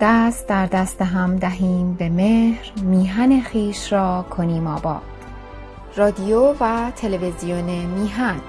دست در دست هم دهیم به مهر، میهن خیش را کنیم آباد. رادیو و تلویزیون میهن.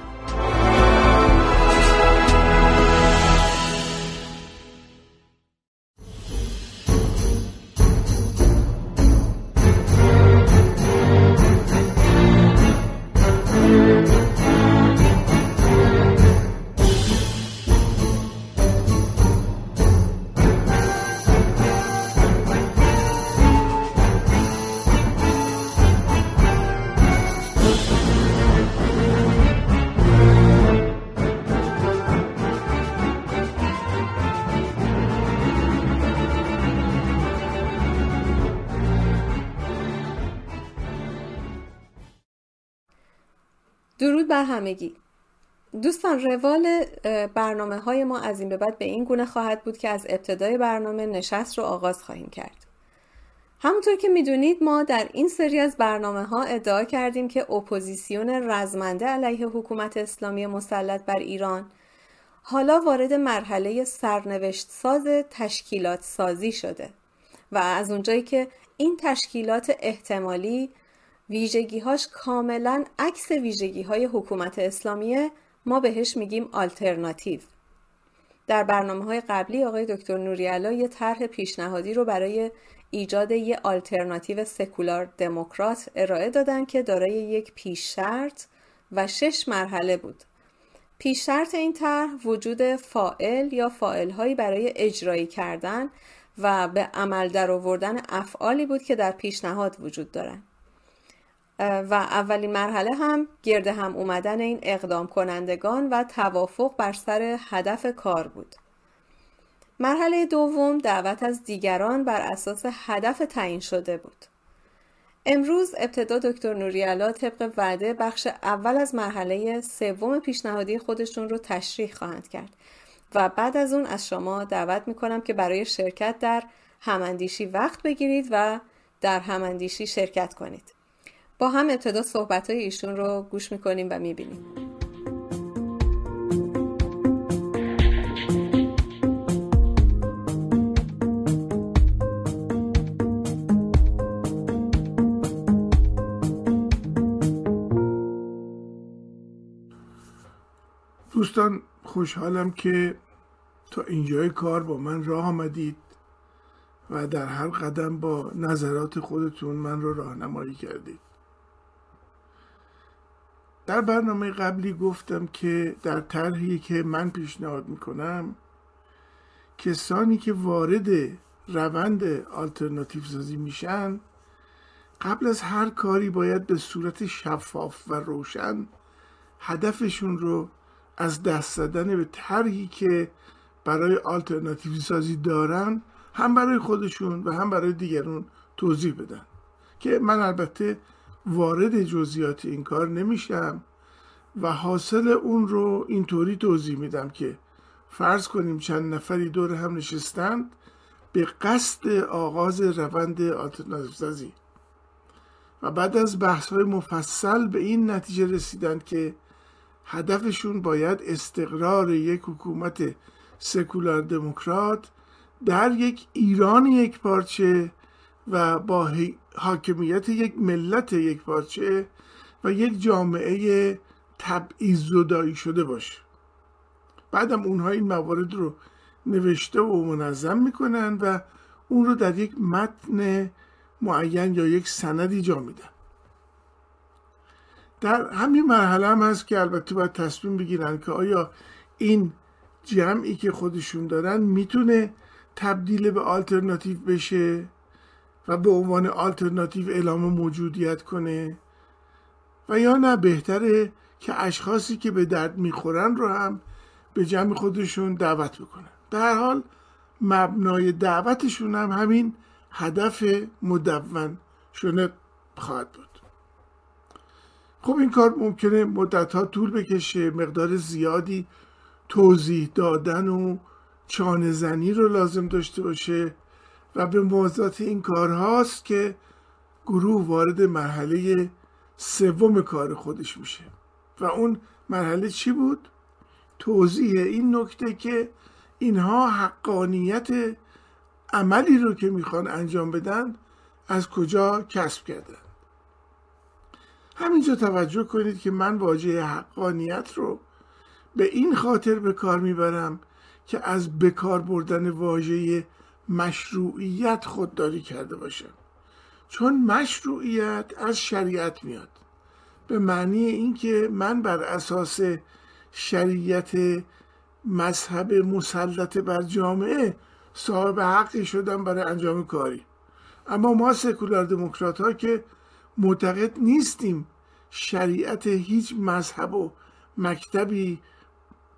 درود بر همگی دوستان. روال برنامه های ما از این به بعد به این گونه خواهد بود که از ابتدای برنامه نشست رو آغاز خواهیم کرد. همونطور که میدونید ما در این سری از برنامه ها ادعا کردیم که اپوزیسیون رزمنده علیه حکومت اسلامی مسلط بر ایران حالا وارد مرحله سرنوشت ساز تشکیلات سازی شده و از اونجایی که این تشکیلات احتمالی ویژگی‌هاش کاملاً عکس ویژگی‌های حکومت اسلامیه، ما بهش میگیم آلترناتیو. در برنامه‌های قبلی آقای دکتر نوری‌علا یه طرح پیشنهادی رو برای ایجاد یه آلترناتیو سکولار دموکرات ارائه دادن که دارای یک پیش شرط و 6 مرحله بود. پیش شرط این طرح وجود فاعل یا فاعل‌هایی برای اجرایی کردن و به عمل درآوردن افعالی بود که در پیشنهاد وجود دارن. و اولین مرحله هم گرد هم اومدن این اقدام کنندگان و توافق بر سر هدف کار بود. مرحله دوم دعوت از دیگران بر اساس هدف تعیین شده بود. امروز ابتدا دکتر نوری‌علا طبق وعده بخش اول از مرحله سوم پیشنهادی خودشون رو تشریح خواهند کرد و بعد از اون از شما دعوت میکنم که برای شرکت در هماندیشی وقت بگیرید و در هماندیشی شرکت کنید. با هم ابتدا صحبت‌های ایشون رو گوش می‌کنیم و می‌بینیم. دوستان خوشحالم که تا اینجای کار با من راه آمدید و در هر قدم با نظرات خودتون من رو راهنمایی کردید. در برنامه قبلی گفتم که در طرحی که من پیشنهاد میکنم کسانی که وارد روند آلترناتیو سازی میشن قبل از هر کاری باید به صورت شفاف و روشن هدفشون رو از دست دادن به طرحی که برای آلترناتیو سازی دارن هم برای خودشون و هم برای دیگرون توضیح بدن که من البته وارد جزئیات این کار نمیشم و حاصل اون رو اینطوری توضیح میدم که فرض کنیم چند نفری دور هم نشستند به قصد آغاز روند آلترناتیو سازی و بعد از بحث‌های مفصل به این نتیجه رسیدند که هدفشون باید استقرار یک حکومت سکولار دموکرات در یک ایران یکپارچه و با حاکمیت یک ملت یک پارچه و یک جامعه تبعیض زدایی شده باشه. بعدم اونها این موارد رو نوشته و منظم میکنن و اون رو در یک متن معین یا یک سندی جا میدن. در همین مرحله هم هست که البته باید تصمیم بگیرن که آیا این جمعی که خودشون دارن میتونه تبدیل به آلترناتیو بشه و به عنوان آلترناتیو اعلام موجودیت کنه و یا نه بهتره که اشخاصی که به درد میخورن رو هم به جمع خودشون دعوت بکنن. به هر حال مبنای دعوتشون هم همین هدف مدون شده خواهد بود. خب این کار ممکنه مدت‌ها طول بکشه، مقدار زیادی توضیح دادن و چانه زنی رو لازم داشته باشه و به موازات این کارهاست که گروه وارد مرحله سوم کار خودش میشه و اون مرحله چی بود؟ توضیح این نکته که اینها حقانیت عملی رو که میخوان انجام بدن از کجا کسب کردن. همینجا توجه کنید که من واژه حقانیت رو به این خاطر به کار میبرم که از بکار بردن واژه مشروعیت خودداری کرده باشم، چون مشروعیت از شریعت میاد به معنی اینکه من بر اساس شریعت مذهب مسلط بر جامعه صاحب حقی شدم برای انجام کاری. اما ما سکولار دموکرات ها که معتقد نیستیم شریعت هیچ مذهب و مکتبی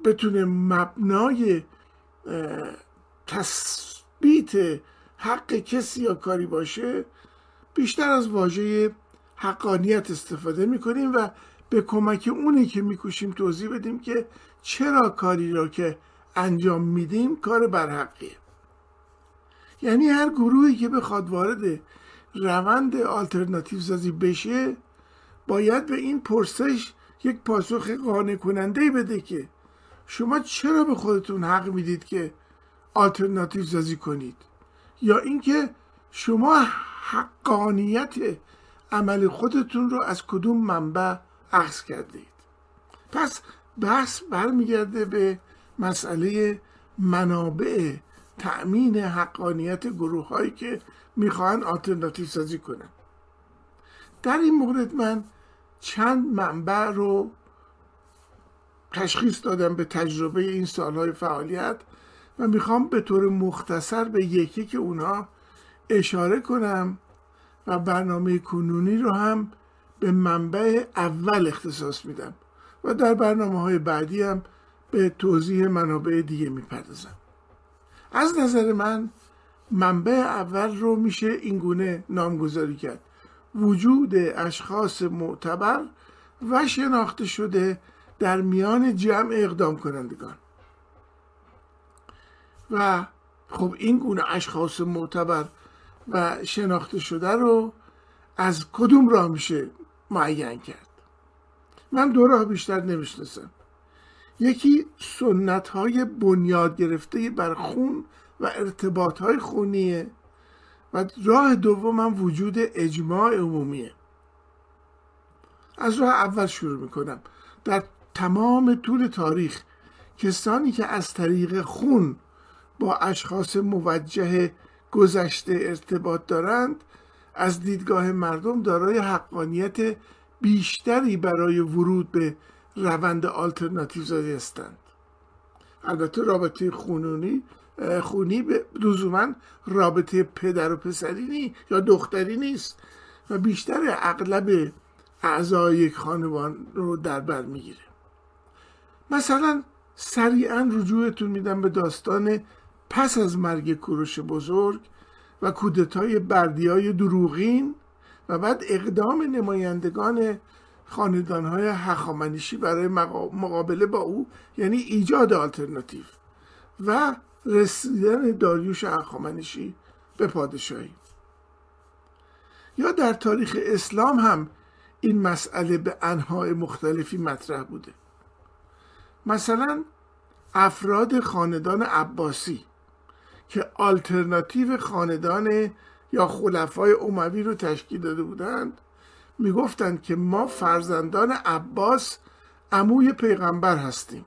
بتونه مبنای تثبیت حق کسی یا کاری باشه، بیشتر از واژه حقانیت استفاده میکنیم و به کمک اونی که میکوشیم توضیح بدیم که چرا کاری را که انجام میدیم کار برحقیه. یعنی هر گروهی که بخواد وارد روند آلترناتیو سازی بشه باید به این پرسش یک پاسخ قانع کننده بده که شما چرا به خودتون حق میدید که آلترناتیو سازی کنید، یا اینکه شما حقانیت عمل خودتون رو از کدوم منبع اخذ کردید. پس بحث برمیگرده به مسئله منابع تأمین حقانیت گروه هایی که میخواهند آلترناتیو سازی کنند. در این مورد من چند منبع رو تشخیص دادم به تجربه این سالهای فعالیت و میخوام به طور مختصر به یکی که اونها اشاره کنم و برنامه کنونی رو هم به منبع اول اختصاص میدم و در برنامه‌های بعدی هم به توضیح منابع دیگه میپردازم. از نظر من منبع اول رو میشه اینگونه نامگذاری کرد: وجود اشخاص معتبر و شناخته شده در میان جمع اقدام کنندگان. و خب این گونه اشخاص معتبر و شناخته شده رو از کدوم راه میشه معین کرد؟ من دو راه بیشتر نمیشناسم. یکی سنت‌های بنیاد گرفته بر خون و ارتباط‌های خونیه و راه دوم هم وجود اجماع عمومیه. از راه اول شروع میکنم. در تمام طول تاریخ کسانی که از طریق خون با اشخاص موجه گذشته ارتباط دارند از دیدگاه مردم دارای حقانیت بیشتری برای ورود به روند آلترناتیو سازی هستند. البته رابطه خونی لزوما رابطه پدر و پسرینی یا دختری نیست و بیشتر اغلب اعضای یک خانوان رو در بر میگیره. مثلا سریعا رجوعتون میدم به داستان پس از مرگ کوروش بزرگ و کودتای بردیای دروغین و بعد اقدام نمایندگان خاندانهای هخامنشی برای مقابله با او، یعنی ایجاد آلترناتیو و رسیدن داریوش هخامنشی به پادشاهی. یا در تاریخ اسلام هم این مسئله به انواع مختلفی مطرح بوده. مثلا افراد خاندان عباسی که آلترناتیو خاندان یا خلفای اموی رو تشکیل داده بودند میگفتند که ما فرزندان عباس عموی پیغمبر هستیم.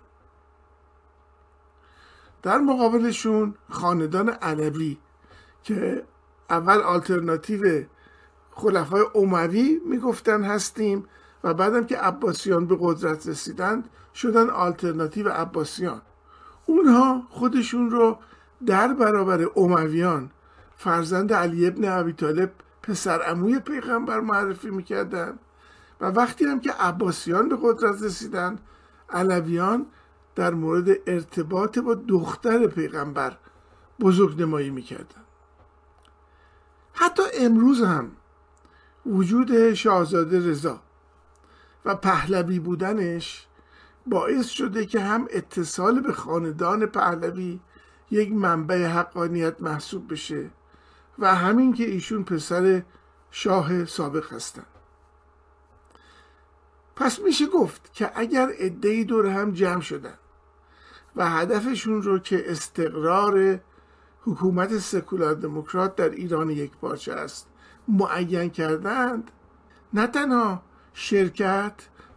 در مقابلشون خاندان علوی که اول آلترناتیو خلفای اموی میگفتن هستیم و بعدم که عباسیان به قدرت رسیدند شدن آلترناتیو عباسیان. اونها خودشون رو در برابر امویان فرزند علی ابن ابی طالب پسر عموی پیغمبر معرفی میکردن و وقتی هم که عباسیان به قدرت رسیدن علویان در مورد ارتباط با دختر پیغمبر بزرگ نمایی میکردن. حتی امروز هم وجود شاهزاده رضا و پهلوی بودنش باعث شده که هم اتصال به خاندان پهلوی یک منبع حقانیت محسوب بشه و همین که ایشون پسر شاه سابق هستن. پس میشه گفت که اگر عده‌ای دور هم جمع شدن و هدفشون رو که استقرار حکومت سکولار دموکرات در ایران یکپارچه است. معین کردند نه تنها شرکت،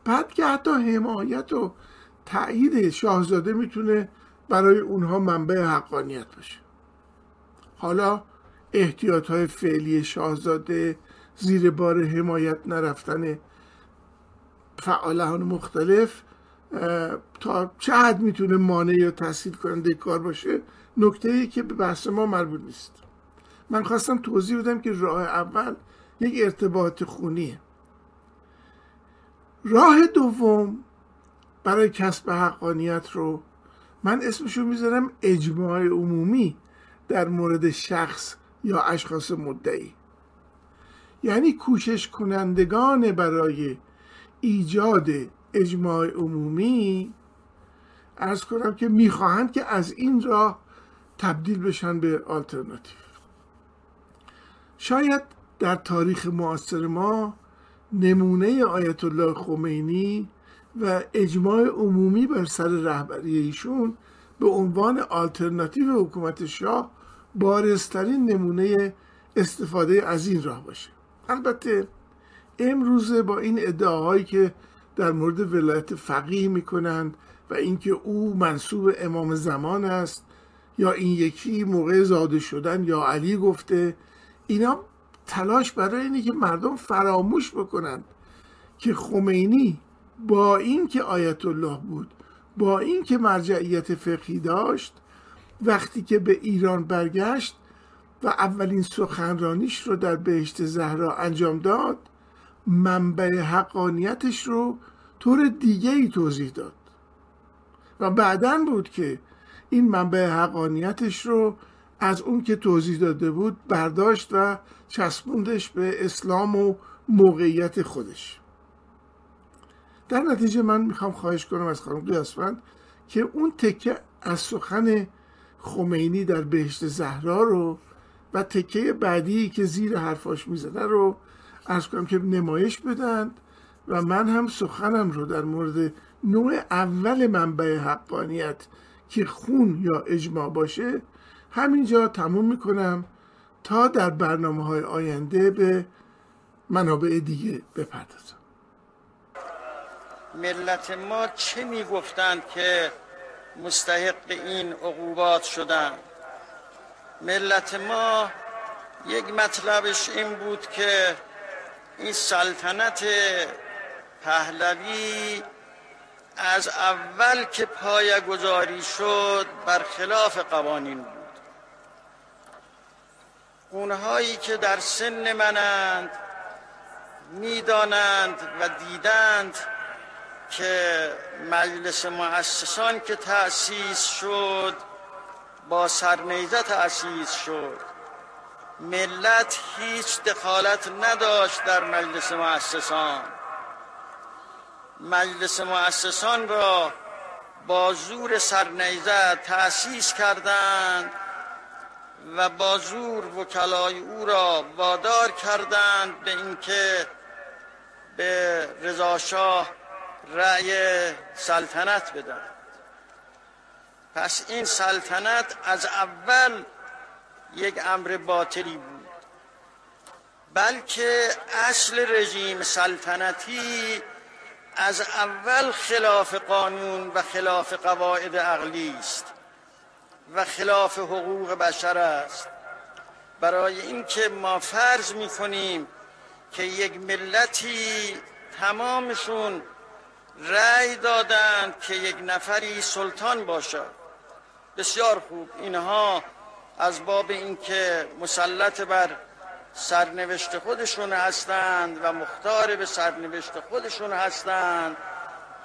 بلکه حتی حمایت و تأیید شاهزاده میتونه برای اونها منبع حقانیت باشه. حالا احتیاطهای فعلی شاهزاده زیر بار حمایت نرفتن فعالان مختلف تا چه حد میتونه مانع یا تسهیل کننده کار باشه، نکته‌ای که به بحث ما مربوط نیست. من خواستم توضیح بدم که راه اول یک ارتباط خونیه. راه دوم برای کسب حقانیت رو من اسمشو میذارم اجماع عمومی در مورد شخص یا اشخاص مدعی، یعنی کوشش کنندگان برای ایجاد اجماع عمومی عرض کنم که میخواهند که از این راه تبدیل بشن به آلترناتیو. شاید در تاریخ معاصر ما نمونه آیت الله خمینی و اجماع عمومی بر سر رهبری ایشون به عنوان آلترناتیو حکومت شاه بارزترین نمونه استفاده از این راه باشه. البته امروز با این ادعاهایی که در مورد ولایت فقیه میکنند و اینکه او منسوب امام زمان است یا این یکی موقع زاده شدن یا علی گفته، اینا تلاش برای اینه که مردم فراموش بکنند که خمینی با این که آیت الله بود، با این که مرجعیت فقهی داشت، وقتی که به ایران برگشت و اولین سخنرانیش رو در بهشت زهرا انجام داد، منبع حقانیتش رو طور دیگه ای توضیح داد و بعدن بود که این منبع حقانیتش رو از اون که توضیح داده بود برداشت و چسبوندش به اسلام و موقعیت خودش. در نتیجه من میخوام خواهش کنم از خانم قیاسوند که اون تکه از سخن خمینی در بهشت زهرا رو و تکه بعدی که زیر حرفاش میزنه رو عرض کنم که نمایش بدن و من هم سخنم رو در مورد نوع اول منبع حقانیت که خون یا اجماع باشه همینجا تموم میکنم تا در برنامه‌های آینده به منابع دیگه بپردازم. ملت ما چه میگفتند که مستحق این عقوبات شدن؟ ملت ما یک مطلبش این بود که این سلطنت پهلوی از اول که پایه‌گذاری شد برخلاف قوانین بود. اونهایی که در سن منند میدانند و دیدند که مجلس مؤسسان که تأسیس شد با سرنیزه تأسیس شد، ملت هیچ دخالت نداشت در مجلس مؤسسان. مجلس مؤسسان را با زور سرنیزه تأسیس کردند و با زور وکلای او را وادار کردند به اینکه به رضا شاه رأی سلطنت بدهند. پس این سلطنت از اول یک امر باطلی بود، بلکه اصل رژیم سلطنتی از اول خلاف قانون و خلاف قواعد عقلی است و خلاف حقوق بشر است. برای اینکه ما فرض می‌کنیم که یک ملتی تمامشون رأی دادند که یک نفری سلطان باشد، بسیار خوب، اینها از باب اینکه مسلط بر سرنوشت خودشون هستند و مختار به سرنوشت خودشون هستند،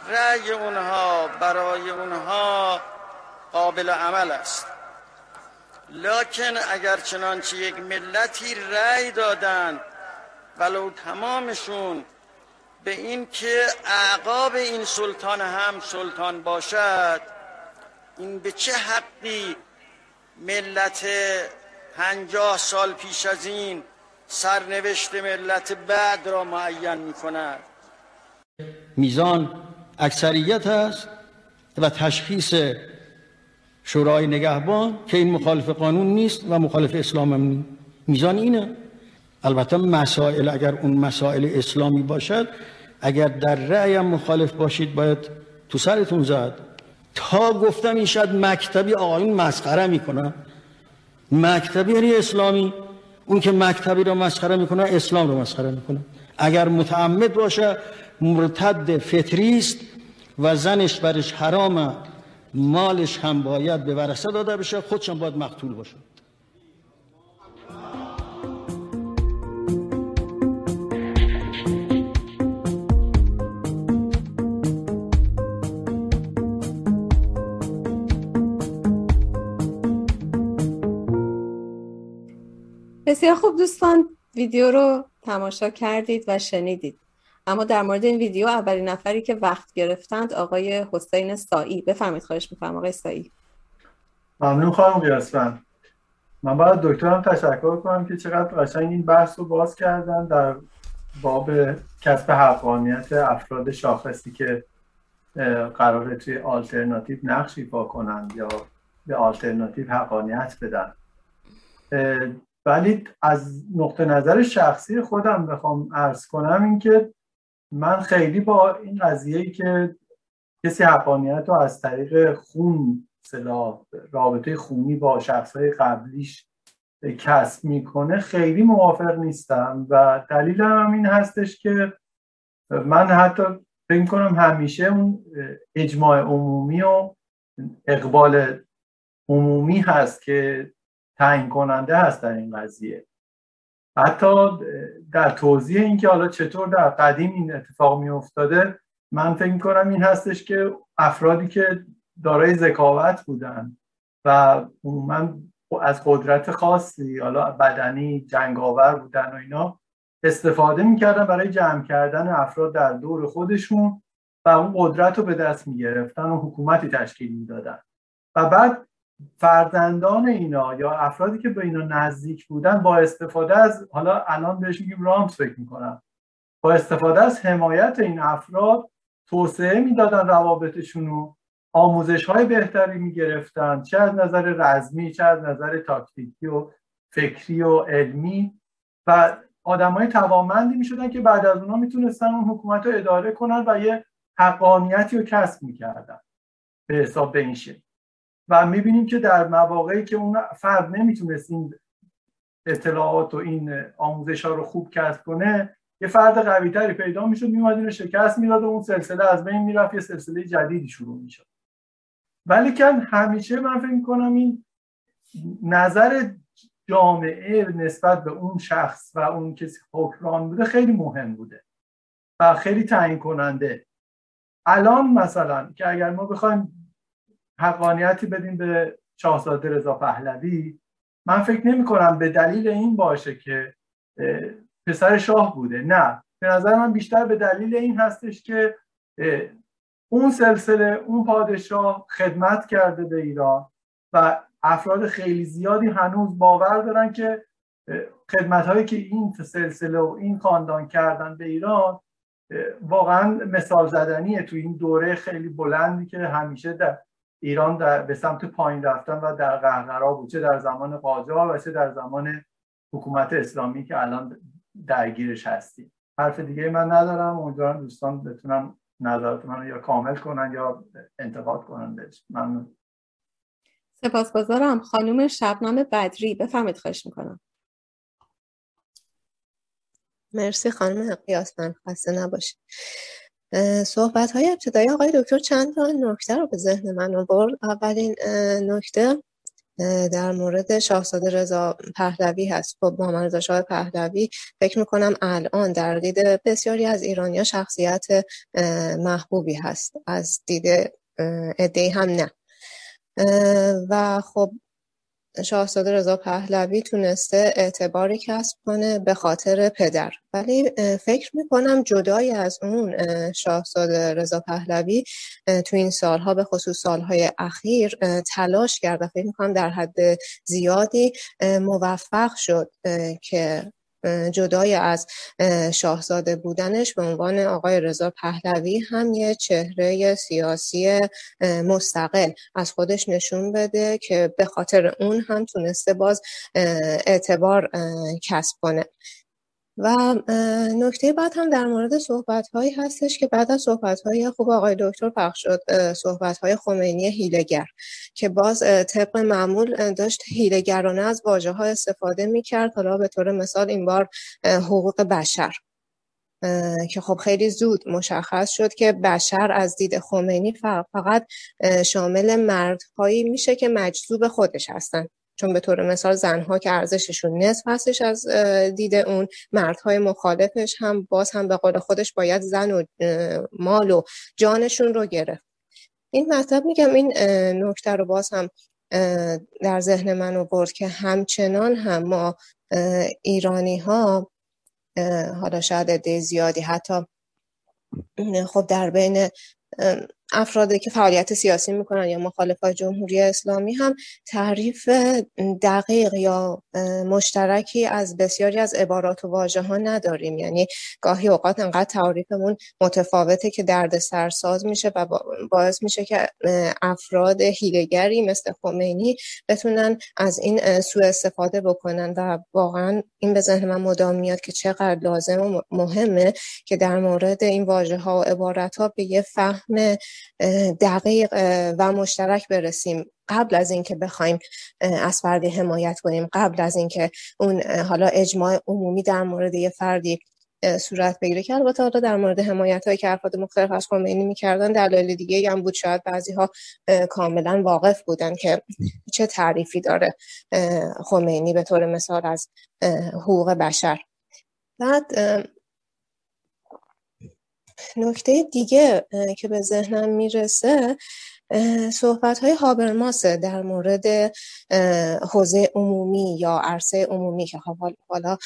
رأی اونها برای اونها قابل عمل است. لکن اگر چنانچه یک ملتی رأی دادند ولو تمامشون به این که اعقاب این سلطان هم سلطان باشد، این به چه حقی ملت 50 سال پیش از این سرنوشت ملت بعد را معین می‌کند؟ میزان اکثریت است و تشخیص شورای نگهبان که این مخالف قانون نیست و مخالف اسلام هم نیست. میزان اینه. البته مسائل، اگر اون مسائل اسلامی باشد، اگر در رأی مخالف باشید باید تو سرتون زد. تا گفتم این شاید مکتبی آقایون مسخره میکنن، مکتبی یعنی اسلامی، اون که مکتبی رو مسخره میکنه اسلام رو مسخره میکنه. اگر متعمد باشه مرتد فطری است و زنش برش حرامه، مالش هم باید به ورثه داده بشه، خودش هم باید مقتول باشه. بسیار خوب دوستان، ویدیو رو تماشا کردید و شنیدید. اما در مورد این ویدیو اولین نفری که وقت گرفتند آقای حسین سائی. بفرمایید، خواهش می‌کنم آقای سائی. ممنون خانم قیاسفند. من باید دکترم تشکر کنم که چقدر قشنگ این بحث رو باز کردن در باب کسب حقانیت افراد شاخصی که قراره توی آلترناتیو نقش ایفا کنند یا به آلترناتیو حقانیت بدن. ولی از نقطه نظر شخصی خودم بخوام عرض کنم این که من خیلی با این قضیه‌ای که کسی حقانیت رو از طریق خون، رابطه خونی با شخصهای قبلیش کسب میکنه خیلی موافق نیستم و دلیلم هم این هستش که من حتی فکر کنم همیشه اون اجماع عمومی و اقبال عمومی هست که تعیین کننده هست در این قضیه. حتی در توضیح اینکه حالا چطور در قدیم این اتفاق می افتاده، من فکر می‌کنم این هستش که افرادی که دارای ذکاوت بودن و عموما از قدرت خاصی، حالا بدنی، جنگاور بودن و اینا، استفاده می‌کردن برای جمع کردن افراد در دور خودشون و اون قدرت رو به دست می‌گرفتن و حکومتی تشکیل می‌دادن و بعد فرزندان اینا یا افرادی که به اینا نزدیک بودن با استفاده از، حالا الان بهش میگیم رامز فکر میکنن، با استفاده از حمایت این افراد توسعه میدادن روابطشون رو، آموزش های بهتری میگرفتن، چه از نظر رزمی چه از نظر تاکتیکی و فکری و علمی، و آدم های توانمندی میشدن که بعد از اونا میتونستن اون حکومت رو اداره کنن و یه حقانیتی رو کسب میکردن به حساب این شکل. و میبینیم که در مواقعی که اون فرد نمیتونست این اطلاعات و این آموزش ها رو خوب کسب کنه، یه فرد قوی تری پیدا میشد، میومد اینو شکست میداد و اون سلسله از بین میرفت، یه سلسله جدیدی شروع میشد. ولی که همیشه من فکر میکنم این نظر جامعه نسبت به اون شخص و اون کسی حکمران بوده خیلی مهم بوده و خیلی تعیین کننده. الان مثلا که اگر ما بخوایم حقانیتی بدیم به شاهزاده رضا پهلوی، من فکر نمی کنم به دلیل این باشه که پسر شاه بوده، نه، به نظر من بیشتر به دلیل این هستش که اون سلسله، اون پادشاه خدمت کرده به ایران و افراد خیلی زیادی هنوز باور دارن که خدمت‌هایی که این سلسله و این خاندان کردن به ایران واقعا مثال زدنیه تو این دوره خیلی بلندی که همیشه در ایران به سمت پایین رفتن و در قهقرا بود، چه در زمان قاجار و چه در زمان حکومت اسلامی که الان درگیرش هستیم. حرف دیگه من ندارم، امیدوارم دوستان بتونن نظرات من رو یا کامل کنن یا انتقاد کنن بهش. ممنون. سپاسگزارم. خانم شبنم بدری، بفرمایید، خواهش میکنم. مرسی خانم قیاسفند، خسته نباشید. صحبت‌های ابتدایی آقای دکتر چند تا نکته رو به ذهن من آورد. اولین نکته در مورد شاهزاده رضا پهلوی هست. با رضا شاه پهلوی فکر می‌کنم الان در دید بسیاری از ایرانی‌ها شخصیت محبوبی هست، از دید عده‌ای هم نه. و خب شاهزاده رضا پهلوی تونسته اعتباری کسب کنه به خاطر پدر، ولی فکر میکنم جدای از اون شاهزاده رضا پهلوی تو این سالها، به خصوص سالهای اخیر، تلاش کرد و فکر میکنم در حد زیادی موفق شد که جدای از شاهزاده بودنش به عنوان آقای رضا پهلوی هم یه چهره سیاسی مستقل از خودش نشون بده که به خاطر اون هم تونسته باز اعتبار کسب کنه. و نکته بعد هم در مورد صحبت‌هایی هستش که بعد از صحبت‌های خوب آقای دکتر پخش شد، صحبت‌های خمینی هیله‌گر که باز طبق معمول داشت هیله‌گرانه از واژه‌ها استفاده می‌کرد. حالا به طور مثال این بار حقوق بشر که خب خیلی زود مشخص شد که بشر از دید خمینی فقط شامل مردهایی میشه که مجذوب خودش هستن، چون به طور مثال زنها که ارزششون نصف هستش از دید اون، مردهای مخالفش هم باز هم به قول خودش باید زن و مال و جانشون رو گرفت. این مطلب میگم این نکته رو باز هم در ذهن من آورد که همچنان هم ما ایرانی ها، حالا شاید عده زیادی حتی خب در بین افرادی که فعالیت سیاسی میکنن یا مخالفای جمهوری اسلامی هم تعریف دقیق یا مشترکی از بسیاری از عبارات و واژه ها نداریم، یعنی گاهی اوقات انقدر تعریفمون متفاوته که دردسر ساز میشه و باعث میشه که افراد هیله‌گری مثل خمینی بتونن از این سوء استفاده بکنن. و واقعا این به ذهن من مدام میاد که چقدر لازم و مهمه که در مورد این واژه ها و عبارات ها به یه فهم دقیق و مشترک برسیم قبل از اینکه بخوایم از فردی حمایت کنیم، قبل از اینکه اون حالا اجماع عمومی در مورد یه فردی صورت بگیره. که البته حالا در مورد حمایت‌هایی که افراد مختلف از خمینی می‌کردن دلایل دیگه‌ای هم بود، شاید بعضی‌ها کاملا واقف بودن که چه تعریفی داره خمینی به طور مثال از حقوق بشر. بعد نکته دیگه که به ذهنم میرسه صحبت‌های هابرماس در مورد حوزه عمومی یا عرصه عمومی که حالا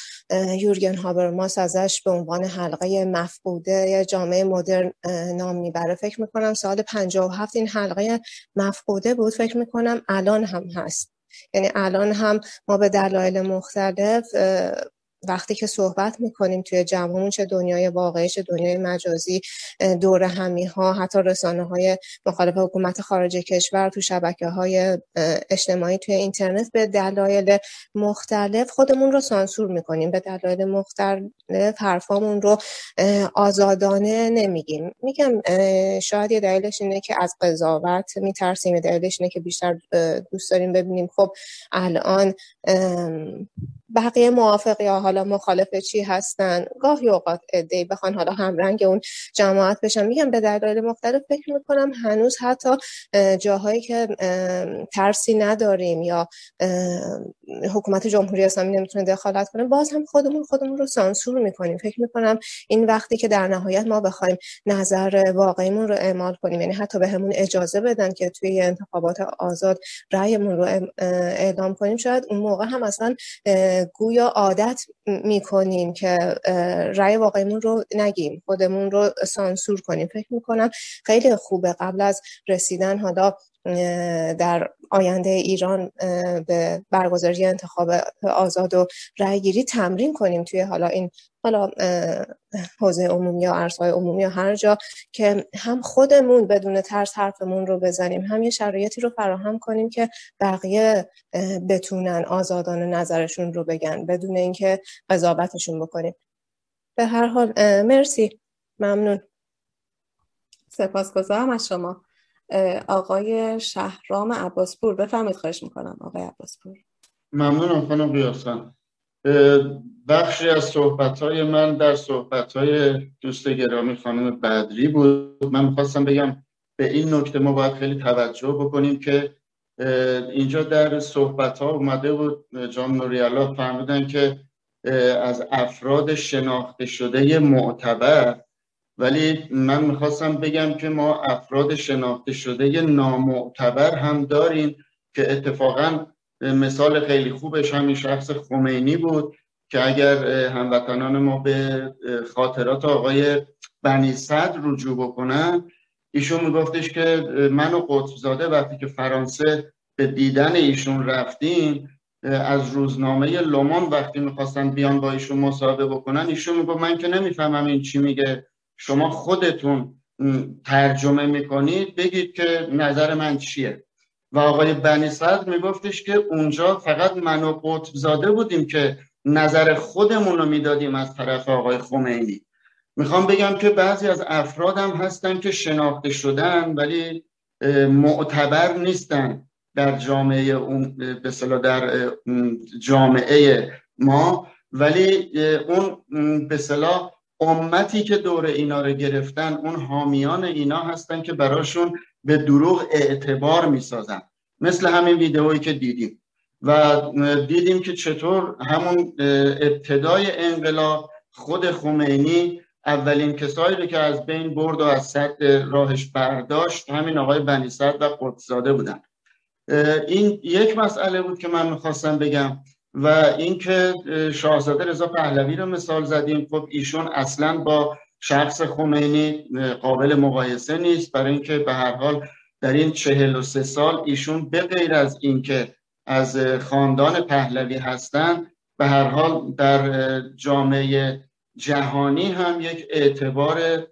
یورگن هابرماس ازش به عنوان حلقه مفقوده یا جامعه مدرن نام میبره. فکر میکنم سال 57 این حلقه مفقوده بود، فکر میکنم الان هم هست، یعنی الان هم ما به دلایل مختلف وقتی که صحبت میکنیم توی جمعمون، چه دنیای واقعی چه دنیای مجازی، دور همی‌ها، حتی رسانه‌های مخالف حکومت خارج کشور، تو شبکه‌های اجتماعی، توی اینترنت، به دلایل مختلف خودمون رو سانسور میکنیم، به دلایل مختلف حرفامون رو آزادانه نمیگیم. میگم شاید یه دلیلش اینه که از قضاوت میترسیم، یه دلیلش اینه که بیشتر دوست داریم ببینیم خب الان بقیه موافق یا حالا مخالف چی هستن. گاهی اوقات عده‌ای بخوان حالا همرنگ اون جماعت بشن. میگم به دلایل مختلف فکر میکنم هنوز حتی جاهایی که ترسی نداریم یا حکومت جمهوری اسلامی نمیتونه دخالت کنه، باز هم خودمون رو سانسور میکنیم. فکر میکنم این وقتی که در نهایت ما بخوایم نظر واقعیمون رو اعمال کنیم، یعنی حتی به همون اجازه بدن که توی انتخابات آزاد رأیمون رو اعلام کنیم، شاید اون موقع هم اصلا گویا عادت میکنیم که رأی واقعیمون رو نگیم، خودمون رو سانسور کنیم. فکر میکنم خیلی خوبه قبل از رسیدن حالا در آینده ایران به برگزاری انتخابات آزاد و رأی گیری تمرین کنیم توی حالا این حالا حوزه عمومی یا عرصه‌های عمومی یا هر جا، که هم خودمون بدون ترس حرفمون رو بزنیم، هم یه شرایطی رو فراهم کنیم که بقیه بتونن آزادانه نظرشون رو بگن بدون اینکه قضاوتشون بکنیم. به هر حال مرسی، ممنون، سپاسگزارم از شما. آقای شهرام عباسپور بفرمایید. خواهش میکنم آقای عباسپور. ممنونم خانم قیاسان. بخشی از صحبت‌های من در صحبت‌های دوست گرامی خانم بدری بود. من می‌خواستم بگم به این نکته ما باید خیلی توجه بکنیم که اینجا در صحبت‌ها اومده بود جناب نوری‌الله فهمیدن که از افراد شناخته شده معتبر، ولی من می‌خواستم بگم که ما افراد شناخته شده نامعتبر هم داریم که اتفاقاً مثال خیلی خوبش همین شخص خمینی بود که اگر هموطنان ما به خاطرات آقای بنی صدر رجوع بکنن، ایشون میگفتش که من و قطبزاده وقتی که فرانسه به دیدن ایشون رفتیم از روزنامه لومون وقتی میخواستن بیان با ایشون مصاحبه بکنن، ایشون میگه من که نمیفهمم این چی میگه، شما خودتون ترجمه میکنید بگید که نظر من چیه. و آقای بنی صدر میگفتش که اونجا فقط من و قطب زاده بودیم که نظر خودمون رو میدادیم از طرف آقای خمینی. میخوام بگم که بعضی از افراد هم هستن که شناخته شدن ولی معتبر نیستن در جامعه اون، به اصطلاح در جامعه ما، ولی اون به اصطلاح امتی که دور اینا رو گرفتن، اون حامیان اینا هستن که براشون به دروغ اعتبار میسازن. مثل همین ویدئویی که دیدیم و دیدیم که چطور همون ابتدای انقلاب خود خمینی اولین کسایی رو که از بین برد و از سد راهش برداشت همین آقای بنی صدر و قطب‌زاده بودن. این یک مسئله بود که من میخواستم بگم. و اینکه شاهزاده رضا پهلوی رو مثال زدیم، خب ایشون اصلا با شخص خمینی قابل مقایسه نیست، برای اینکه به هر حال در این 43 سال ایشون به غیر از اینکه از خاندان پهلوی هستند، به هر حال در جامعه جهانی هم یک اعتبار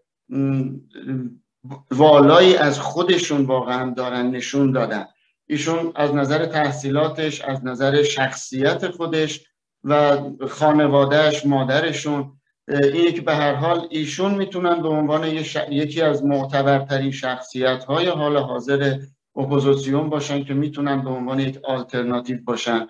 والایی از خودشون واقعا دارن نشون دادن. ایشون از نظر تحصیلاتش، از نظر شخصیت خودش و خانوادهش، مادرشون، اینه که به هر حال ایشون میتونن به عنوان یکی از معتبرترین شخصیت‌های حال حاضر اپوزیسیون باشن که میتونن به عنوان یک آلترناتیو باشن.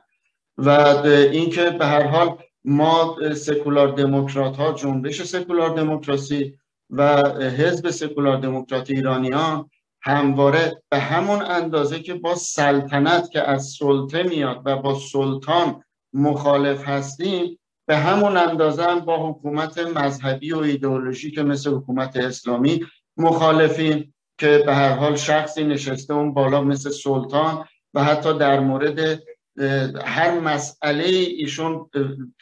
و اینکه به هر حال ما سکولار دموکرات ها، جنبش سکولار دموکراسی و حزب سکولار دموکرات ایرانیان همواره به همون اندازه که با سلطنت که از سلطه میاد و با سلطان مخالف هستیم، به همون اندازه هم با حکومت مذهبی و ایدئولوژیک مثل حکومت اسلامی مخالفیم که به هر حال شخصی نشسته اون بالا مثل سلطان و حتی در مورد هر مسئله ایشون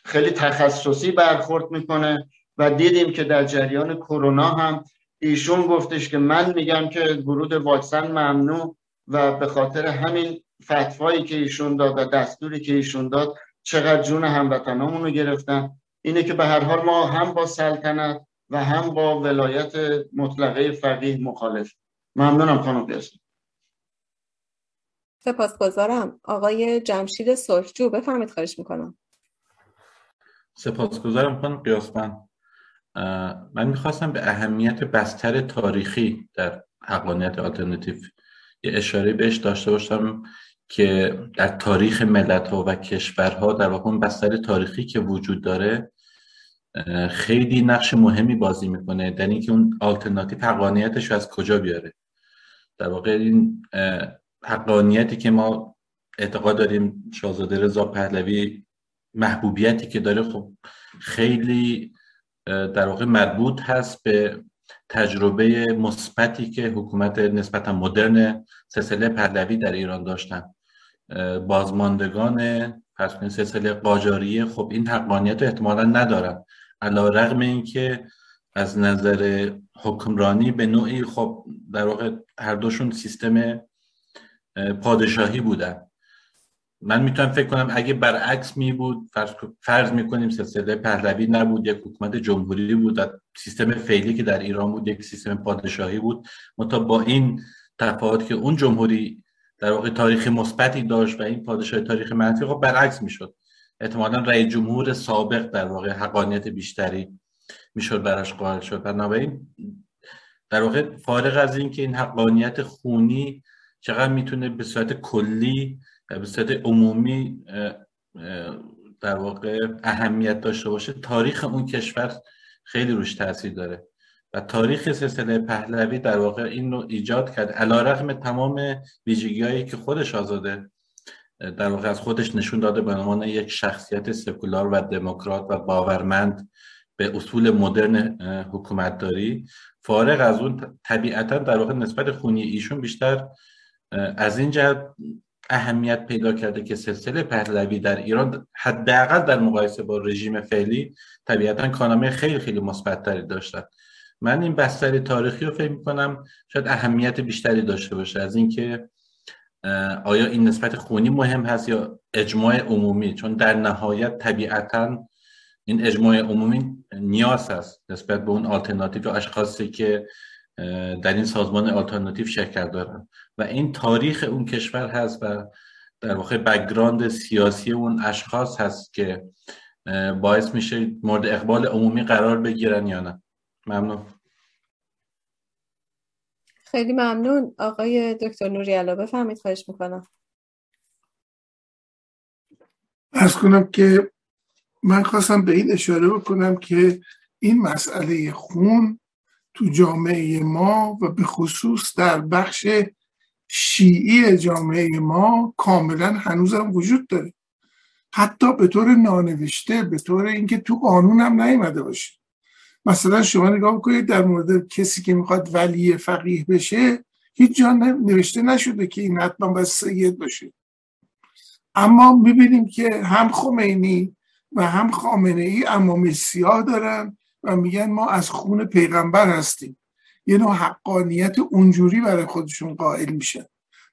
خیلی تخصصی برخورد میکنه. و دیدیم که در جریان کرونا هم ایشون گفتش که من میگم که ورود واکسن ممنوع، و به خاطر همین فتوایی که ایشون داد و دستوری که ایشون داد چقدر جون هموطنامون رو گرفتن. اینه که به هر حال ما هم با سلطنت و هم با ولایت مطلقه فقیه مخالف. ممنونم خانم قاسم. سپاسگزارم. آقای جمشید سرخجو بفرمایید. خواهش میکنم. سپاسگزارم خانم قیاسوند. من میخواستم به اهمیت بستر تاریخی در حقانیت آلترناتیو یه اشاره بهش داشته باشم که در تاریخ ملت‌ها و کشورها در واقع بستر تاریخی که وجود داره خیلی نقش مهمی بازی میکنه در اینکه اون آلترناتیو حقانیتش رو از کجا بیاره. در واقع این حقانیتی که ما اعتقاد داریم، شاهزاده رضا پهلوی محبوبیتی که داره، خب خیلی در واقع مربوط هست به تجربه مثبتی که حکومت نسبتا مدرن سلسله پهلوی در ایران داشتن. بازماندگان پس سلسله قاجاریه خب این حقانیت رو احتمالاً ندارن، علی رغم اینکه از نظر حکمرانی به نوعی خب در واقع هر دوشون سیستم پادشاهی بودن. من میتونم فکر کنم اگه برعکس می بود، فرض میکنیم سلسله پهلوی نبود، یک حکومت جمهوری بود و سیستم فعلی که در ایران بود یک سیستم پادشاهی بود، متا با این تفاوت که اون جمهوری در واقع تاریخ مثبتی داشت و این پادشاهی تاریخ منفی، خب برعکس میشد. احتمالاً رئیس جمهور سابق در واقع حقانیت بیشتری میشد براش قائل شد. بنابراین در واقع فارغ از این که این حقانیت خونی چقدر میتونه به صورت کلی به صورت عمومی در واقع اهمیت داشته باشه، تاریخ اون کشور خیلی روش تاثیر داره و تاریخ سلسله پهلوی در واقع این رو ایجاد کرد، علی رغم تمام ویژگی‌هایی که خودش آزاده در واقع از خودش نشون داده به عنوان یک شخصیت سکولار و دموکرات و باورمند به اصول مدرن حکومتداری. فارغ از اون طبیعتاً در واقع نسبت خونی ایشون بیشتر از این جهت اهمیت پیدا کرده که سلسله پهلوی در ایران حداقل در مقایسه با رژیم فعلی طبیعتاً کارنامه خیلی خیلی مثبت‌تری داشتن. من این بستر تاریخی رو فکر می‌کنم شاید اهمیت بیشتری داشته باشه از اینکه آیا این نسبت خونی مهم هست یا اجماع عمومی؟ چون در نهایت طبیعتاً این اجماع عمومی نیاز است نسبت به اون آلترناتیو یا اشخاصی که در این سازمان آلترناتیو شرکت دارن و این تاریخ اون کشور هست و در واقع بک‌گراند سیاسی اون اشخاص هست که باعث میشه مورد اقبال عمومی قرار بگیرن یا نه. ممنون. خیلی ممنون. آقای دکتر نوری‌علا بفرمایید، خواهش میکنم. عرض کنم که من خواستم به این اشاره بکنم که این مسئله خون تو جامعه ما و به خصوص در بخش شیعی جامعه ما کاملا هنوزم وجود داره، حتی به طور نانوشته، به طور اینکه تو قانون هم نیامده باشه. مثلا شما نگاه بکنید در مورد کسی که میخواد ولی فقیه بشه هیچ جا نوشته نشده که این حتما باید سید باشه، اما میبینیم که هم خمینی و هم خامنه‌ای عمامه سیاه دارن و میگن ما از خون پیغمبر هستیم، یه نوع حقانیت اونجوری برای خودشون قائل میشن،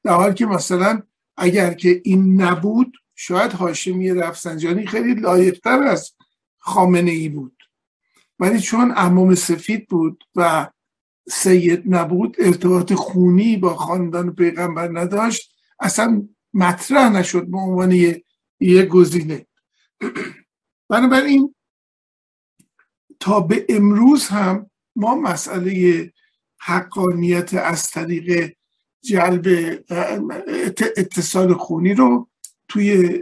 در حالی که مثلا اگر که این نبود شاید هاشمی رفسنجانی خیلی لایق‌تر از خامنه‌ای بود، ولی چون عمامه سفید بود و سید نبود، ارتباط خونی با خاندان پیغمبر نداشت، اصلا مطرح نشد به عنوان یه گزینه. بنابراین تا به امروز هم ما مسئله حقانیت از طریق جلب اتصال خونی رو توی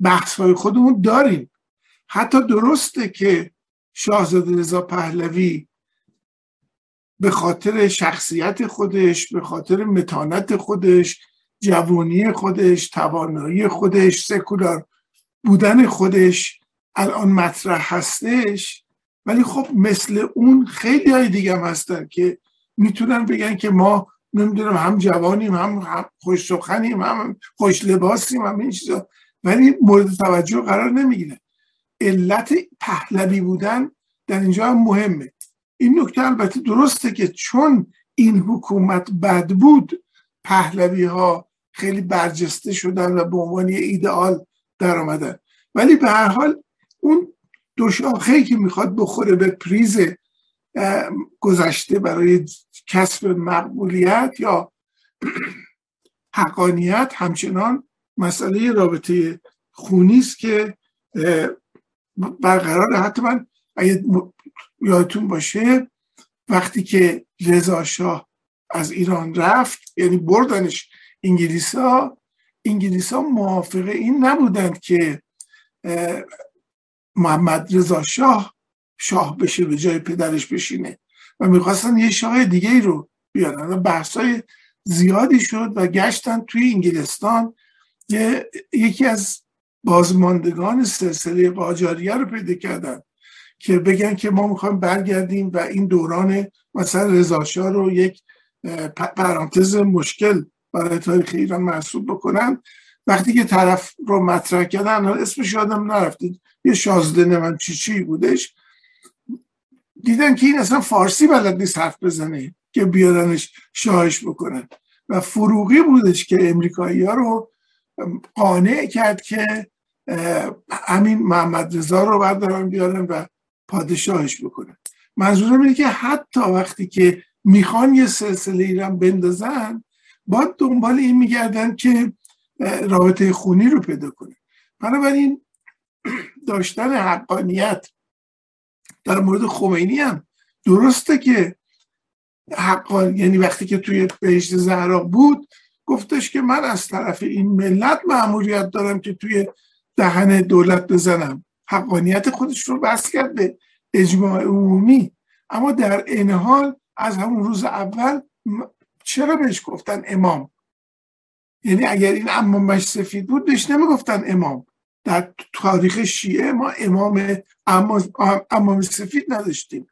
بحث‌های خودمون داریم. حتی درسته که شاهزاده رضا پهلوی به خاطر شخصیت خودش، به خاطر متانت خودش، جوانی خودش، توانایی خودش، سکولار بودن خودش الان مطرح هستش، ولی خب مثل اون خیلی های دیگه هم هستن که میتونن بگن که ما نمیدونم هم جوانیم، هم خوش سخنیم، هم خوش لباسیم، هم این چیزا، ولی مورد توجه قرار نمیگیره. علت پهلوی بودن در اینجا هم مهمه. این نکته البته درسته که چون این حکومت بد بود پهلوی ها خیلی برجسته شدن و به عنوان یه ایدئال در آمدن، ولی به هر حال اون دو شاخه‌ای که میخواد بخوره به پریز گذشته برای کسب مقبولیت یا حقانیت همچنان مسئله رابطه خونی است که برقراره. حتی من اگه یادتون باشه وقتی که رضا شاه از ایران رفت، یعنی بردنش انگلیس‌ها موافق این نبودند که محمد رضا شاه بشه، به جای پدرش بشینه و میخواستن یه شاه دیگه ای رو بیارن و بحثای زیادی شد و گشتن توی انگلستان یکی از بازماندگان سلسله قاجاریه رو پیدا کردن که بگن که ما میخوایم برگردیم و این دوران مثلا رضا شاه رو یک پرانتز مشکل برای تاریخ ایران محسوب بکنن. وقتی که طرف رو مطرح کردن، اسمش یادم نرفتید، یه شازده نمیم چی بودش، دیدن که این اصلا فارسی بلد نیست حرف بزنه که بیارنش شاهش بکنن و فروغی بودش که امریکایی ها رو قانع کرد که امین محمد رضا رو بردارن بیارن و پادشاهش بکنن. منظورم اینه که حتی وقتی که میخوان یه سلسله ایران بندازن باید دنبال این میگردن که رابطه خونی رو پیدا کنه. بنابراین داشتن حقانیت در مورد خمینی هم درسته که یعنی وقتی که توی بهشت زهرا بود گفتش که من از طرف این ملت مأموریت دارم که توی دهن دولت بزنم، حقانیت خودش رو بس کرد به اجماع عمومی، اما در این حال از همون روز اول چرا بهش گفتن امام؟ یعنی اگر این عمامش سفید بود بهش نمیگفتن امام. در تاریخ شیعه ما امام سفید نداشتیم.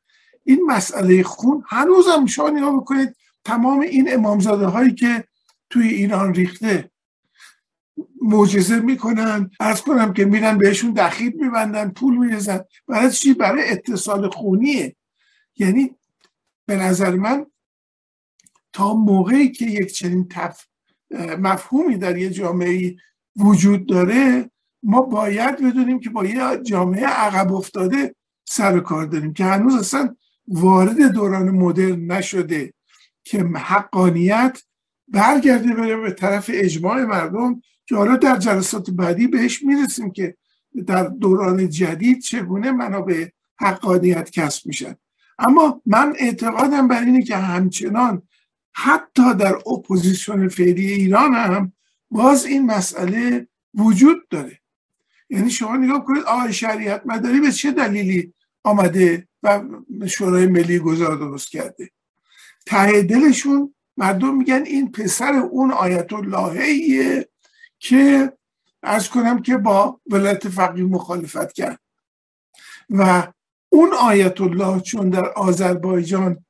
این مسئله خون هنوزم شما نگاه بکنید تمام این امامزاده هایی که توی ایران ریخته معجزه میکنن، عرض کنم که میرن بهشون دخیل میبندن، پول میرزن، برای چی؟ برای اتصال خونیه. یعنی به نظر من تا موقعی که یک چنین مفهومی در یه جامعه وجود داره، ما باید بدونیم که با یه جامعه عقب افتاده سر کار داریم که هنوز اصلا وارد دوران مدرن نشده که حقانیت برگرده بره به طرف اجماع مردم، که حالا در جلسات بعدی بهش میرسیم که در دوران جدید چگونه منابع حقانیت کسب میشن. اما من اعتقادم بر اینه که همچنان حتی در اپوزیسیون فعلی ایران هم باز این مسئله وجود داره. یعنی شما نگاه کنید آقای شریعت مداری به چه دلیلی آمده و شورای ملی گذار درست کرده، ته دلشون مردم میگن این پسر اون آیت اللهیه که عرض کنم که با ولایت فقیه مخالفت کرد و اون آیت الله چون در آذربایجان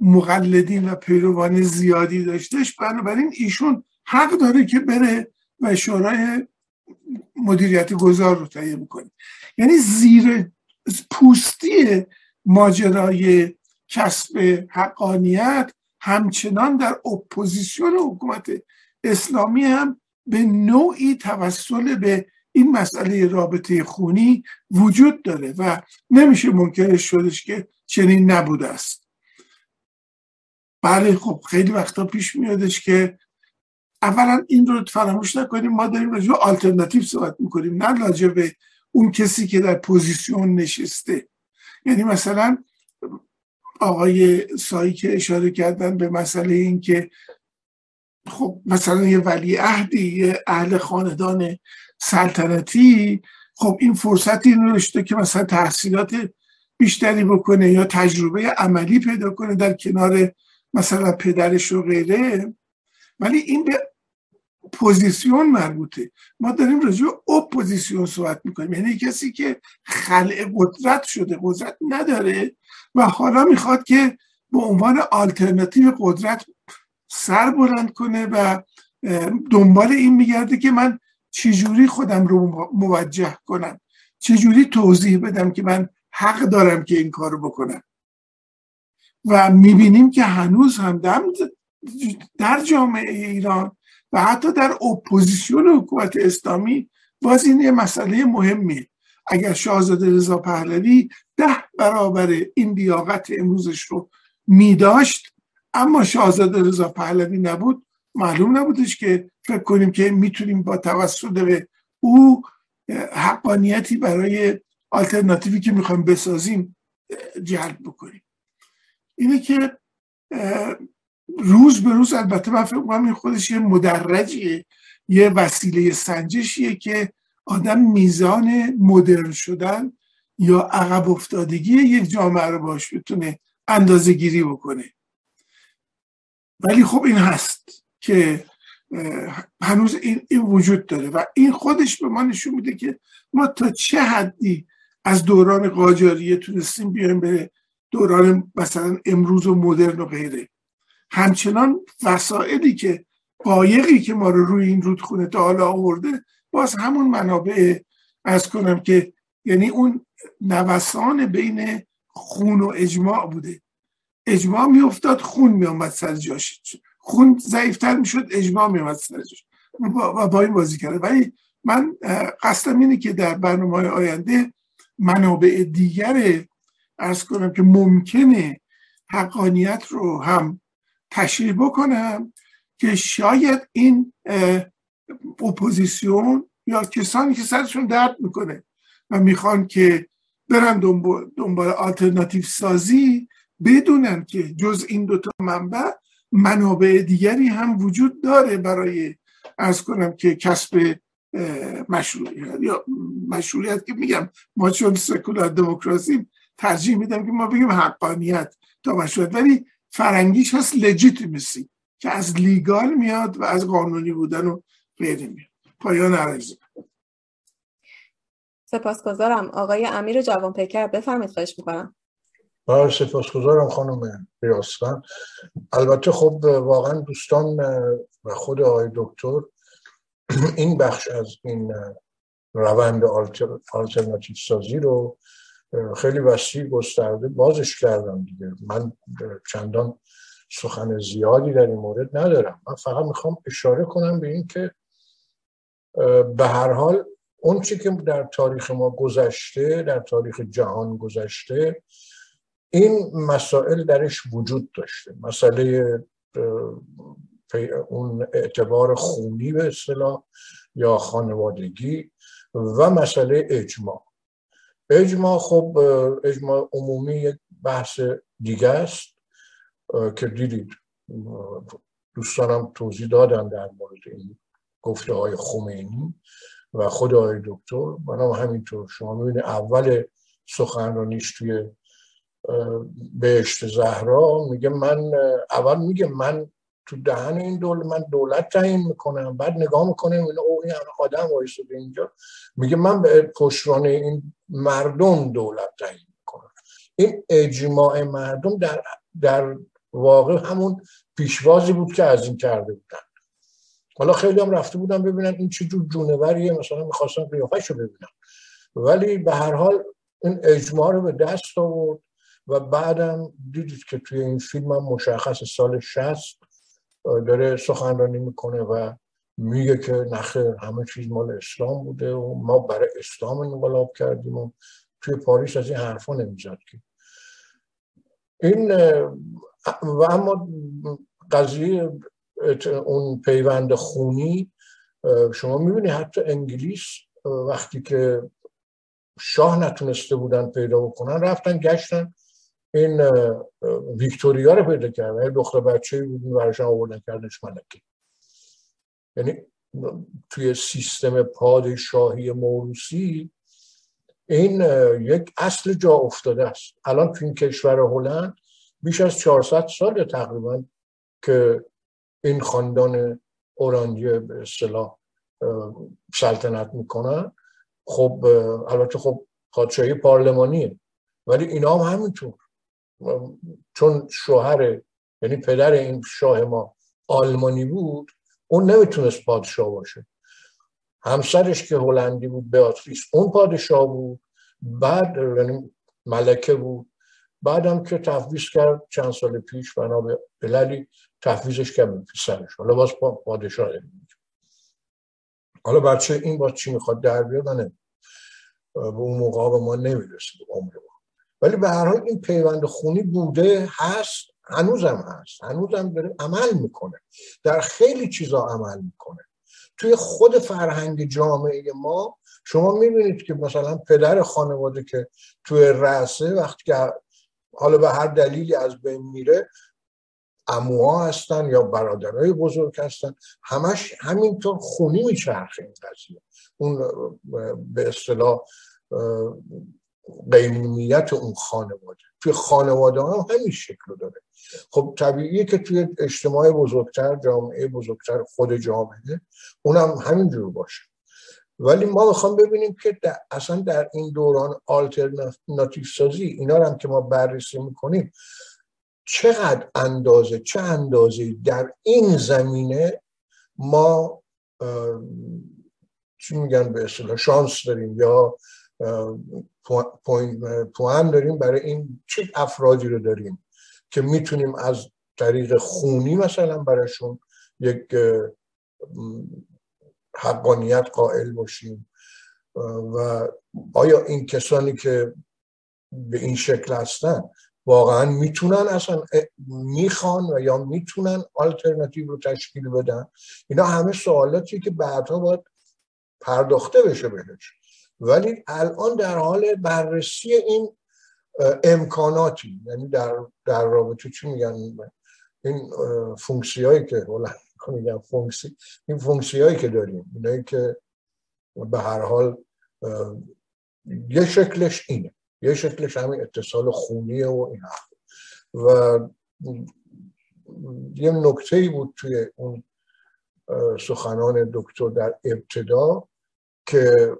مقلدین و پیروان زیادی داشتش، بنابراین ایشون حق داره که بره و شورای مدیریت گذار رو تعیین کنه. یعنی زیر پوستی ماجرای کسب حقانیت همچنان در اپوزیسیون حکومت اسلامی هم به نوعی توسل به این مسئله رابطه خونی وجود داره و نمیشه منکرش شدش که چنین نبوده است. بله، خب خیلی وقتا پیش میادش که اولا این رو فراموش نکنیم ما داریم راجع به آلترناتیو صحبت میکنیم، نه راجع به اون کسی که در پوزیشن نشسته. یعنی مثلا آقای سایی که اشاره کردن به مسئله این که خب مثلا یه ولی عهدی، یه اهل خاندان سلطنتی، خب این فرصتی این رو داشته که مثلا تحصیلات بیشتری بکنه یا تجربه عملی پیدا کنه در کنار مثلا پدرش و غیره، ولی این به پوزیسیون مربوطه. ما داریم راجع به اپوزیسیون صحبت میکنیم، یعنی کسی که خلع قدرت شده، قدرت نداره و حالا میخواد که به عنوان آلترناتیو قدرت سر بلند کنه و دنبال این میگرده که من چجوری خودم رو موجه کنم، چجوری توضیح بدم که من حق دارم که این کار رو بکنم. و میبینیم که هنوز هم در جامعه ایران و حتی در اپوزیسیون حکومت اسلامی باز این یه مسئله مهمیه. اگر شاهزاده رضا پهلوی 10 برابر این لیاقت امروزش رو میداشت اما شاهزاده رضا پهلوی نبود، معلوم نبودش که فکر کنیم که میتونیم با توسط به او حقانیتی برای آلترناتیوی که میخوایم بسازیم جلب بکنیم. اینه که روز به روز البته من فکر می‌کنم این خودش یه مدرجیه، یه وسیله سنجشیه که آدم میزان مدرن شدن یا عقب افتادگی یک جامعه رو باش بتونه اندازه گیری بکنه. ولی خب این هست که هنوز این وجود داره و این خودش به ما نشون میده که ما تا چه حدی از دوران قاجاریه تونستیم بیایم به دوران مثلا امروز و مدرن و غیره. همچنان وسائلی که قایقی که ما رو روی این رودخونه تا حالا آورده باز همون منابع از کنم که یعنی اون نوسان بین خون و اجماع بوده. اجماع می افتاد، خون می آمد سر جاش، خون ضعیفتر می شد، اجماع می آمد سر جاش و با این بازی کرده. ولی من قصدم اینه که در برنامه‌های آینده منابع دیگر عرض کنم که ممکنه حقانیت رو هم تشریح بکنم که شاید این اپوزیسیون یا کسانی که سرشون درد میکنه و میخوان که برن دنبال آلترناتیو سازی بدونن که جز این دوتا منبع منابع دیگری هم وجود داره برای عرض کنم که کسب مشروعیت یا مشروعیت که میگم ما چون سکولار دموکراسی ترجیح میدم که ما بگیم حقانیت تا مشروعیت، ولی فرنگیش هست لجیتیمیسی که از لیگال میاد و از قانونی بودن و غیره میاد. پایان عرض. سپاسگزارم. آقای امیر جوانپیکر بفرمایید، خواهش میکنم. باید سپاسگزارم خانم ریاستمند. البته خب واقعا دوستان و خود آقای دکتر این بخش از این روند آلترناتیو سازی رو خیلی وسیع گسترده بازش کردم دیگه. من چندان سخن زیادی در این مورد ندارم. من فقط میخوام اشاره کنم به این که به هر حال اون چی که در تاریخ ما گذشته، در تاریخ جهان گذشته، این مسائل درش وجود داشته. مسئله اون اعتبار خونی به اصطلاح یا خانوادگی و مسئله اجماع. اجماع عمومی یک بحث دیگه است که دیدید دوستانم توضیح دادن در مورد این گفته های خمینی و خود آقای دکتر. منم همینطور. شما می‌بینید اول سخنرانیش توی بهشت زهرا میگه من تو دهن این دولت تعیین میکنم. بعد نگاه میکنم این آدم وایساده اینجا میگه من به پشتوانه این مردم دولت تعیین میکنم. این اجماع مردم در واقع همون پیشوازی بود که از این کرده بودن. حالا خیلی هم رفته بودن ببینن این چه جور جونوریه، مثلا میخواستن قیافه‌شو ببینن، ولی به هر حال این اجماع رو به دست آورد. و بعدم دیدید که توی این فیلم هم مشخص سال 60 داره سخنرانی میکنه و میگه که نخیر، همه چیز مال اسلام بوده و ما برای اسلام انقلاب کردیم و توی پاریس از این حرفا نمیزد که این. و اما قضیه اون پیوند خونی، شما میبینی حتی انگلیس وقتی که شاه نتونسته بودن پیدا بکنن، رفتن گشتن این ویکتوریا رو پیدا کردن. یه دختر بچه‌ای بود براشون آوردن کردنش ملکه. یعنی توی سیستم پادشاهی موروثی این یک اصل جا افتاده است. الان توی این کشور هلند بیش از 400 سال تقریبا که این خاندان اورانجیه به اصطلاح سلطنت میکنن. خب البته خب پادشاهی پارلمانیه، ولی اینا هم همینطور، چون شوهر یعنی پدر این شاه ما آلمانی بود، اون نمیتونست پادشاه باشه. همسرش که هلندی بود، بیاتریس، اون پادشاه بود، بعد یعنی ملکه بود. بعدم که تفویض کرد چند سال پیش بنا به عللی تفویضش کرد به پسرش. حالا باز پادشاه بود. حالا بچه این باز چی میخواد در بیاد نه به اون موقع به ما نمیرسید عمر ما. ولی به هر حال این پیوند خونی بوده، هست، هنوزم هست، هنوزم داره عمل میکنه، در خیلی چیزا عمل میکنه. توی خود فرهنگ جامعه ما شما میبینید که مثلا پدر خانواده که توی رأسه، وقتی که حالا به هر دلیلی از بین میره، عموها هستن یا برادرای بزرگ هستن، همش همینطور خونی میچرخه این قضیه. اون به اصطلاح قیمومیت اون خانواده، توی خانواده هم همین شکل رو داره. خب طبیعیه که توی اجتماع بزرگتر، جامعه بزرگتر، خود جامعه اونم همینجور باشه. ولی ما میخوام ببینیم که اصلا در این دوران آلترناتیو سازی اینا رو هم که ما بررسی میکنیم، چه اندازه در این زمینه ما چی میگن به اصطلاح شانس داریم یا پوان داریم برای این. چه افرادی رو داریم که میتونیم از طریق خونی مثلا براشون یک حقانیت قائل باشیم؟ و آیا این کسانی که به این شکل هستن واقعا میتونن، اصلا میخوان و یا میتونن آلترناتیو رو تشکیل بدن؟ اینا همه سوالاتیه که بعدها باید پرداخته بشه بهش. ولی الان در حال بررسی این امکاناتی، یعنی در رابطه چی میگن این فونکسیایی که این فونکسیایی که داریم، اینایی که به هر حال یه شکلش اینه، یه شکلش همین اتصال خونیه و این حرف. و یه نکته‌ای بود توی اون سخنان دکتر در ابتدا که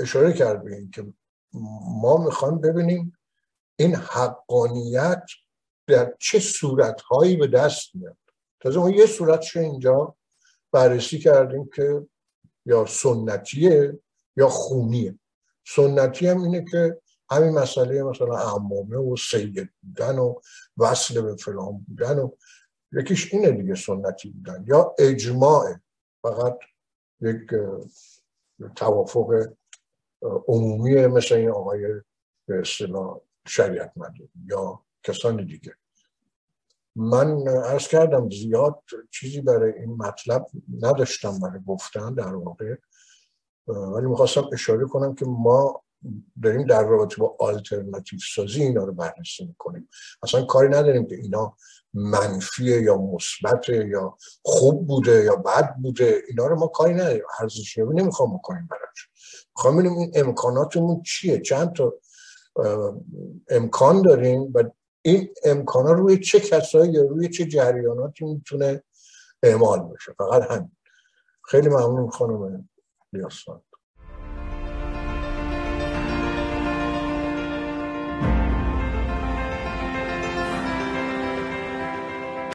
اشاره کرد به این که ما میخوایم ببینیم این حقانیت در چه صورت‌هایی به دست میاد. تازه ما یه صورتش اینجا بررسی کردیم که یا سنتیه یا خونیه. سنتی هم اینه که همین مسئله مثلا عمامه و سید بودن و وصل به فلان بودن و یکیش اینه دیگه، سنتی بودن یا اجماع، فقط یک توافق عمومی مثل این آقای به اصطلاح شریعت مدین یا کسانی دیگه. من عرض کردم زیاد چیزی برای این مطلب نداشتم برای گفتن در واقع، ولی میخواستم اشاره کنم که ما داریم در رابطه با آلترناتیو سازی اینا رو بررسی میکنیم. اصلا کاری نداریم که اینا منفیه یا مثبته یا خوب بوده یا بد بوده، اینا رو ما کاری نداریم، ارزشیابی نمیخوام بکنیم براش. میخوام ببینیم این امکاناتمون چیه، چند تا امکان داریم و این امکانا روی چه کسایی یا روی چه جریاناتی میتونه اعمال بشه. فقط همین. خیلی ممنون خانم یاسمن.